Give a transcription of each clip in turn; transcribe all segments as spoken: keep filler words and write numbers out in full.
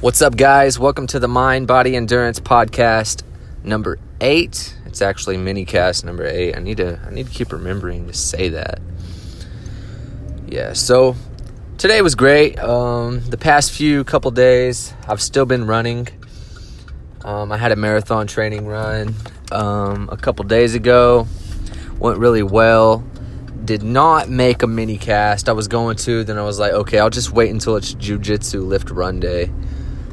What's up, guys? Welcome to the Mind Body Endurance Podcast number eight. It's actually minicast number eight. I need to I need to keep remembering to say that. Yeah, so today was great. Um, the past few couple days, I've still been running. Um, I had a marathon training run um, a couple days ago. Went really well. Did not make a minicast. I was going to, then I was like, okay, I'll just wait until it's jiu-jitsu lift run day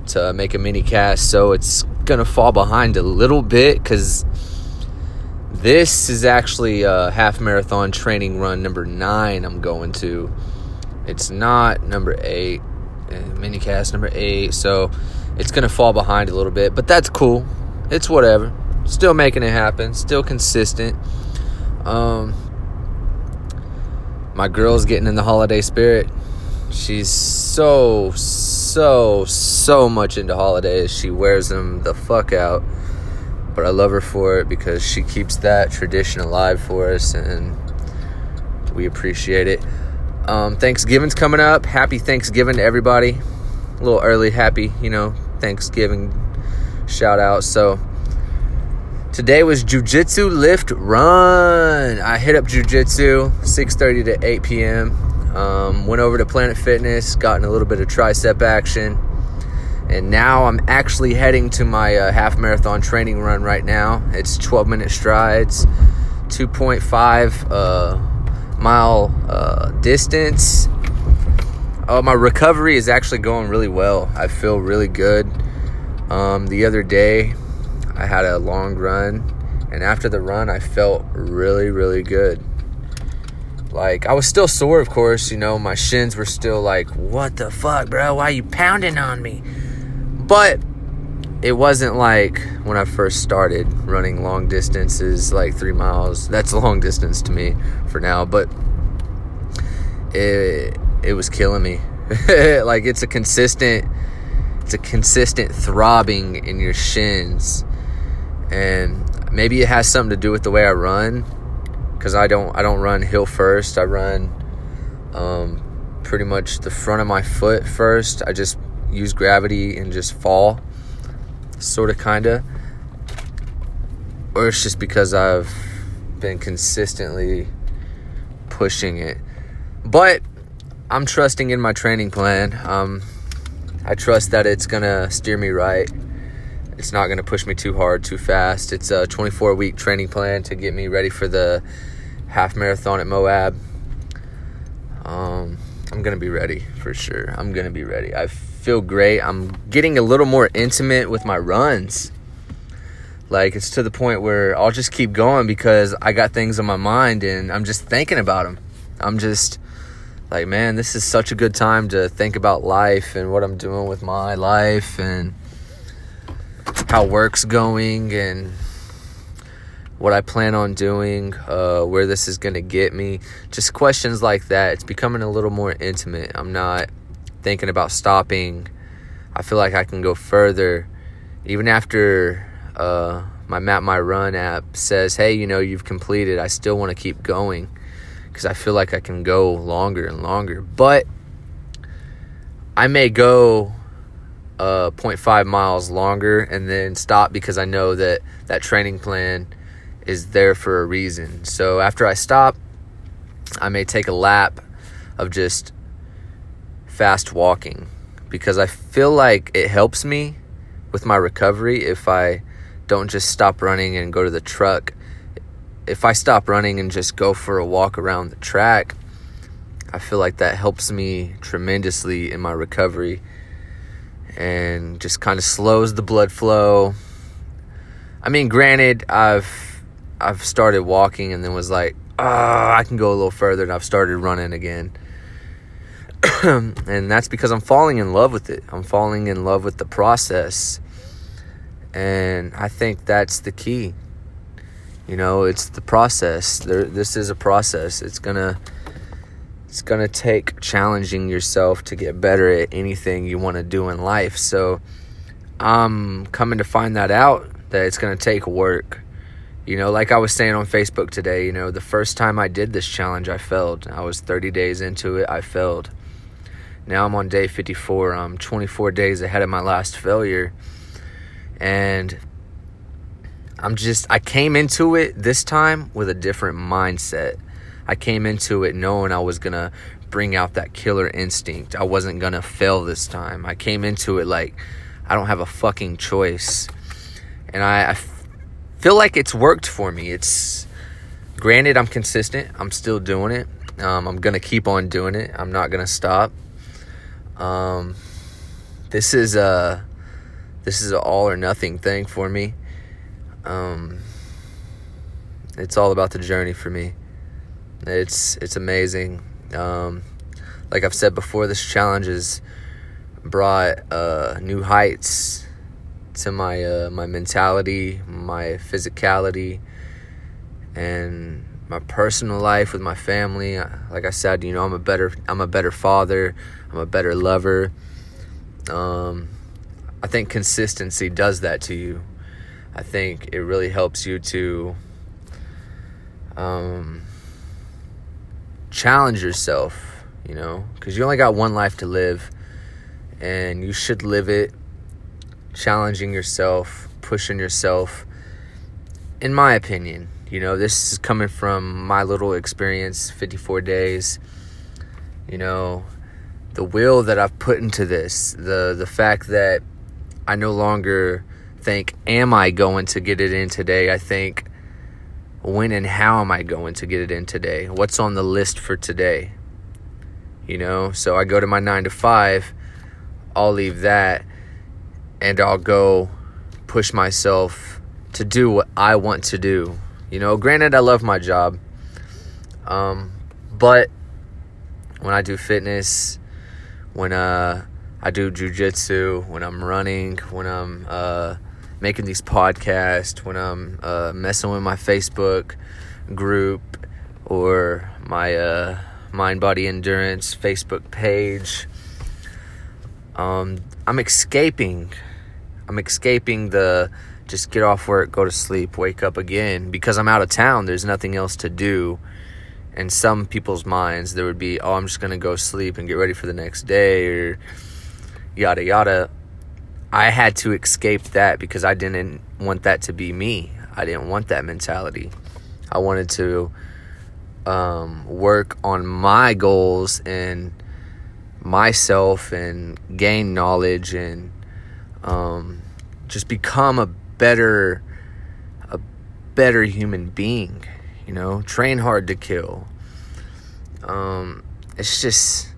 to make a mini cast, so it's gonna fall behind a little bit because this is actually a half marathon training run number nine I'm going to. It's not number eight, mini cast number eight, so it's gonna fall behind a little bit, but that's cool. It's whatever. Still making it happen, still consistent. Um, my girl's getting in the holiday spirit. She's so, so, so much into holidays. She wears them the fuck out. But I love her for it because she keeps that tradition alive for us, and we appreciate it. Um, Thanksgiving's coming up. Happy Thanksgiving to everybody. A little early, happy, you know, Thanksgiving shout out. So today was Jiu-Jitsu Lift Run. I hit up Jiu-Jitsu six thirty to eight p.m. Um, went over to Planet Fitness, gotten a little bit of tricep action, and now I'm actually heading to my uh, half marathon training run right now. It's twelve minute strides, two point five uh, mile uh, distance. Uh, my recovery is actually going really well. I feel really good. Um, the other day, I had a long run, and after the run, I felt really, really good. Like, I was still sore, of course, you know, my shins were still like, what the fuck, bro, why are you pounding on me? But it wasn't like when I first started running long distances, like three miles. That's a long distance to me for now, but it it was killing me. Like, it's a consistent, it's a consistent throbbing in your shins. And maybe it has something to do with the way I run. Because I don't I don't run heel first. I run um, pretty much the front of my foot first. I just use gravity and just fall, sort of, kind of. Or it's just because I've been consistently pushing it. But I'm trusting in my training plan. Um, I trust that it's going to steer me right. It's not going to push me too hard, too fast. It's a twenty-four week training plan to get me ready for the half marathon at Moab. Um, I'm going to be ready for sure. I'm going to be ready. I feel great. I'm getting a little more intimate with my runs. Like, it's to the point where I'll just keep going because I got things on my mind and I'm just thinking about them. I'm just like, man, this is such a good time to think about life and what I'm doing with my life and how work's going and what I plan on doing, uh, where this is going to get me. Just questions like that. It's becoming a little more intimate. I'm not thinking about stopping. I feel like I can go further. Even after uh, my Map My Run app says, hey, you know, you've completed, I still want to keep going because I feel like I can go longer and longer. But I may go Uh, zero point five miles longer and then stop because I know that that training plan is there for a reason. So after I stop, I may take a lap of just fast walking because I feel like it helps me with my recovery if I don't just stop running and go to the truck. If I stop running and just go for a walk around the track, I feel like that helps me tremendously in my recovery. And just kind of slows the blood flow. I mean, granted, I've I've started walking and then was like, oh, I can go a little further, and I've started running again. And that's because I'm falling in love with it. I'm falling in love with the process. And I think that's the key. You know, it's the process. There, this is a process. It's gonna It's going to take challenging yourself to get better at anything you want to do in life. So I'm coming to find that out, that it's going to take work. You know, like I was saying on Facebook today, you know, the first time I did this challenge, I failed. I was thirty days into it. I failed. Now I'm on day fifty-four. I'm twenty-four days ahead of my last failure. And I'm just, I came into it this time with a different mindset. I came into it knowing I was going to bring out that killer instinct. I wasn't going to fail this time. I came into it like I don't have a fucking choice. And I, I feel like it's worked for me. It's, granted, I'm consistent. I'm still doing it. Um, I'm going to keep on doing it. I'm not going to stop. Um, this is a, this is an all or nothing thing for me. Um, it's all about the journey for me. It's, it's amazing. Um, like I've said before, this challenge has brought, uh, new heights to my, uh, my mentality, my physicality, and my personal life with my family. Like I said, you know, I'm a better, I'm a better father. I'm a better lover. Um, I think consistency does that to you. I think it really helps you to, um, challenge yourself, you know, because you only got one life to live, and you should live it challenging yourself, pushing yourself, in my opinion. You know, this is coming from my little experience, fifty-four days. You know, the will that I've put into this, the the fact that I no longer think, am I going to get it in today? I think, when and how am I going to get it in today? What's on the list for today? You know, so I go to my nine to five, I'll leave that, and I'll go push myself to do what I want to do. You know, granted, I love my job, um, but when I do fitness, when uh, I do jujitsu, when I'm running, when I'm uh, making these podcasts, when I'm uh, messing with my Facebook group or my uh, Mind Body Endurance Facebook page, um, I'm escaping. I'm escaping the... just get off work, go to sleep, wake up again. Because I'm out of town, there's nothing else to do. In some people's minds, there would be, oh, I'm just going to go sleep and get ready for the next day, or yada, yada. I had to escape that because I didn't want that to be me. I didn't want that mentality. I wanted to um, work on my goals and myself and gain knowledge and um, just become a better a better human being, you know, train hard to kill. Um, it's just,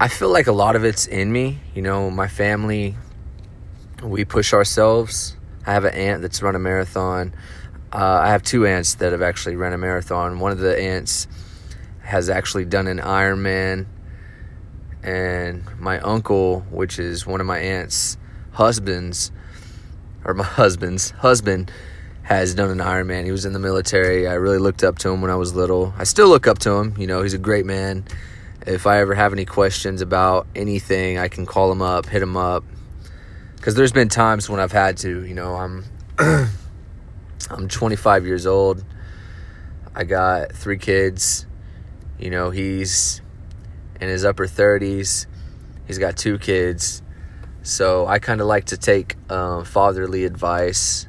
I feel like a lot of it's in me, you know, my family, we push ourselves. I have an aunt that's run a marathon. Uh, I have two aunts that have actually run a marathon. One of the aunts has actually done an Ironman, and my uncle, which is one of my aunt's husbands, or my husband's husband, has done an Ironman. He was in the military. I really looked up to him when I was little. I still look up to him. You know, he's a great man. If I ever have any questions about anything, I can call him up, hit him up. Because there's been times when I've had to, you know, I'm I'm twenty-five years old. I got three kids. You know, he's in his upper thirties. He's got two kids. So I kind of like to take um, fatherly advice,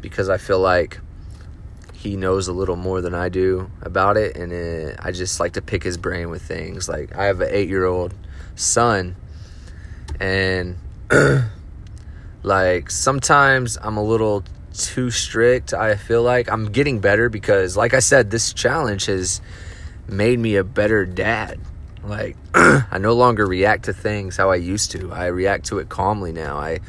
because I feel like he knows a little more than I do about it. And it, I just like to pick his brain with things. Like, I have an eight-year-old son, and like sometimes I'm a little too strict. I feel like I'm getting better because, like I said, this challenge has made me a better dad. Like, I no longer react to things how I used to. I react to it calmly now. I,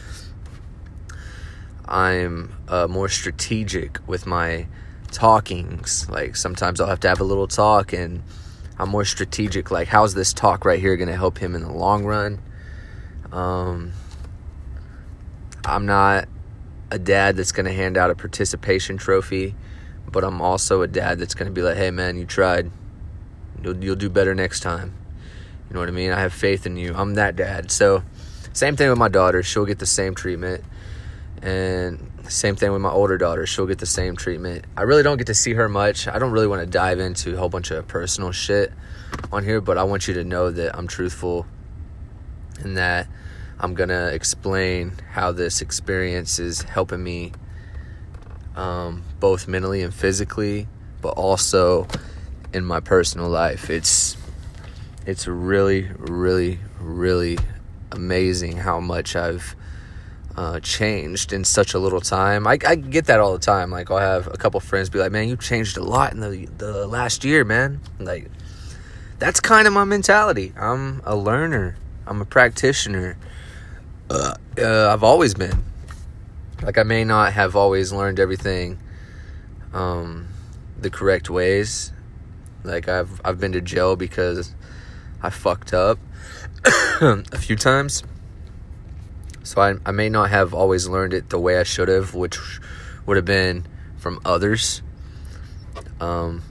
I'm uh, more strategic with my talkings. Like, sometimes I'll have to have a little talk, and I'm more strategic. Like, how's this talk right here going to help him in the long run? Um, I'm not a dad that's going to hand out a participation trophy, but I'm also a dad that's going to be like, hey, man, you tried. You'll, you'll do better next time. You know what I mean? I have faith in you. I'm that dad. So, same thing with my daughter. She'll get the same treatment. And same thing with my older daughter. She'll get the same treatment. I really don't get to see her much. I don't really want to dive into a whole bunch of personal shit on here, but I want you to know that I'm truthful and that I'm going to explain how this experience is helping me um, both mentally and physically, but also in my personal life. It's it's really, really, really amazing how much I've Uh, changed in such a little time. I, I get that all the time. Like, I'll have a couple friends be like, man, you changed a lot in the, the last year, man. Like, that's kind of my mentality. I'm a learner. I'm a practitioner. Uh, uh, I've always been. Like, I may not have always learned everything um, the correct ways. Like, I've, I've been to jail because I fucked up a few times. So I, I may not have always learned it the way I should have, which would have been from others. Um,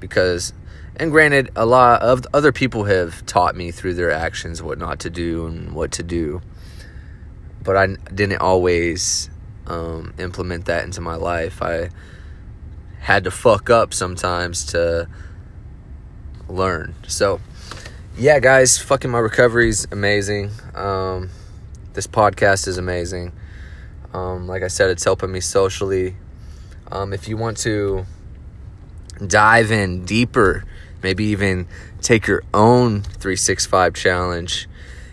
because, and granted, a lot of other people have taught me through their actions what not to do and what to do. But I didn't always um, implement that into my life. I had to fuck up sometimes to learn. So, yeah, guys, fucking my recovery's amazing. Um... This podcast is amazing. Um, like I said, it's helping me socially. Um, if you want to dive in deeper, maybe even take your own three sixty-five challenge,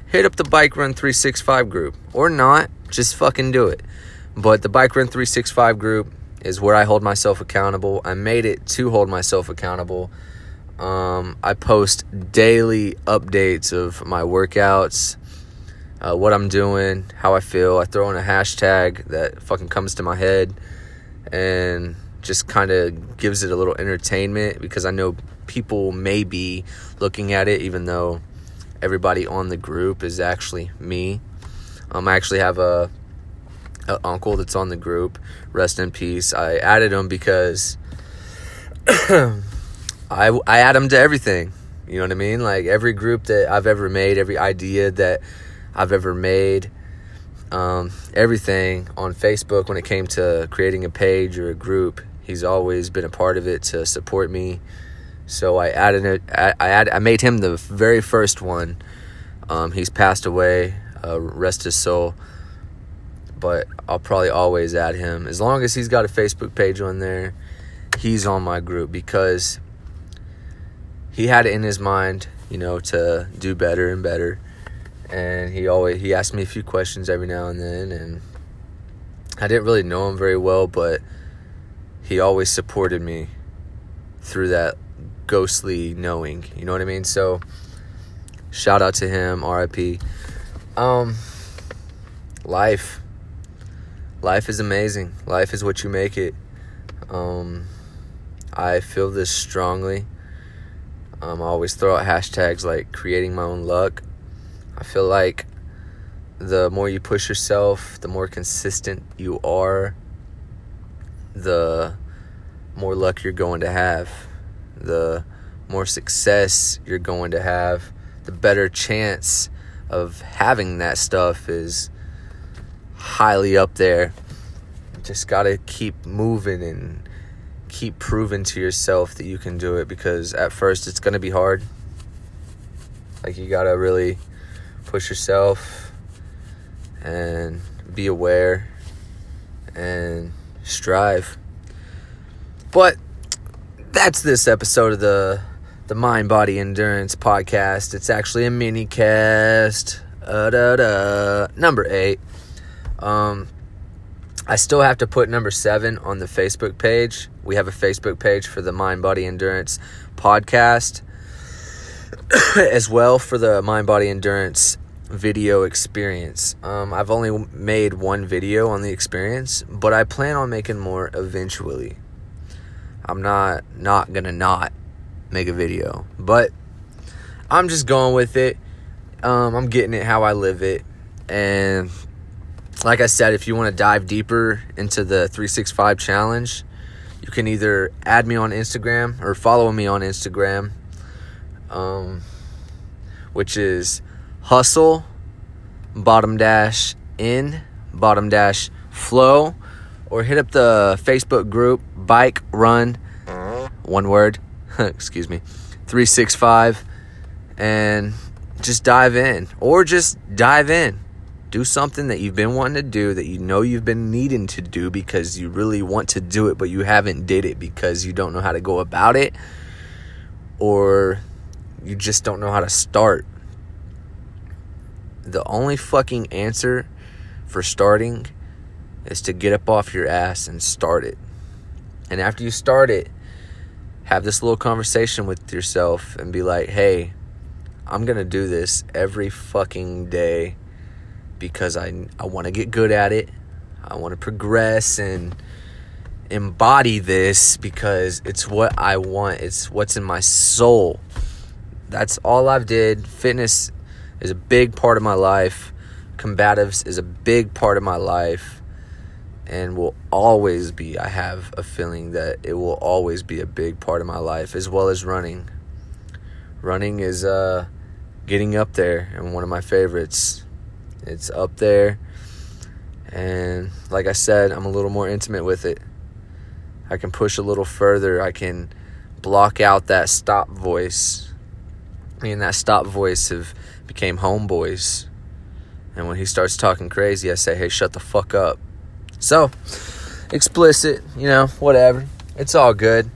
hit up the Bike Run three sixty-five group. Or not, just fucking do it. But the Bike Run three sixty-five group is where I hold myself accountable. I made it to hold myself accountable. Um, I post daily updates of my workouts. Uh, what I'm doing, how I feel. I throw in a hashtag that fucking comes to my head and just kind of gives it a little entertainment, because I know people may be looking at it, even though everybody on the group is actually me. Um, I actually have a, a uncle that's on the group. Rest in peace. I added him because I, I add him to everything. You know what I mean? Like, every group that I've ever made, every idea that I've ever made, um, everything on Facebook, when it came to creating a page or a group, he's always been a part of it to support me. So I added it. I, I, add, I made him the very first one. Um, he's passed away, uh, rest his soul, but I'll probably always add him. As long as he's got a Facebook page on there, he's on my group, because he had it in his mind, you know, to do better and better. And he always he asked me a few questions every now and then, and I didn't really know him very well, but he always supported me through that ghostly knowing. You know what I mean? So shout out to him, R I P. Um, life, life is amazing. Life is what you make it. Um, I feel this strongly. Um, I always throw out hashtags like creating my own luck. I feel like the more you push yourself, the more consistent you are, the more luck you're going to have, the more success you're going to have, the better chance of having that stuff is highly up there. You just got to keep moving and keep proving to yourself that you can do it, because at first it's going to be hard. Like, you got to really push yourself and be aware and strive. But that's this episode of the the Mind Body Endurance Podcast. It's actually a mini cast. Uh, da, da, number eight. Um, I still have to put number seven on the Facebook page. We have a Facebook page for the Mind Body Endurance Podcast, as well for the Mind Body Endurance video experience. Um, I've only made one video on the experience, but I plan on making more eventually. I'm not not gonna not make a video, but I'm just going with it. Um, I'm getting it how I live it. And like I said, if you want to dive deeper into the three sixty-five challenge, you can either add me on Instagram or follow me on Instagram. Um, which is hustle bottom dash in bottom dash Flow, or hit up the Facebook group Bike Run, one word, excuse me, three sixty-five, and just dive in, or just dive in. Do something that you've been wanting to do, that you know you've been needing to do because you really want to do it, but you haven't did it because you don't know how to go about it, or you just don't know how to start. The only fucking answer for starting is to get up off your ass and start it. And after you start it, have this little conversation with yourself and be like, hey, I'm going to do this every fucking day because I I want to get good at it. I want to progress and embody this because it's what I want. It's what's in my soul. That's all I've did. Fitness is a big part of my life. Combatives is a big part of my life and will always be. I have a feeling that it will always be a big part of my life, as well as running. Running is uh, getting up there and one of my favorites. It's up there, and like I said, I'm a little more intimate with it. I can push a little further. I can block out that stop voice. Me and that stop voice have became homeboys. And when he starts talking crazy, I say, hey, shut the fuck up. So, explicit, you know, whatever. It's all good.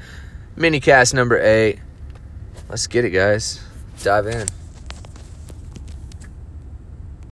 Minicast number eight. Let's get it, guys. Dive in.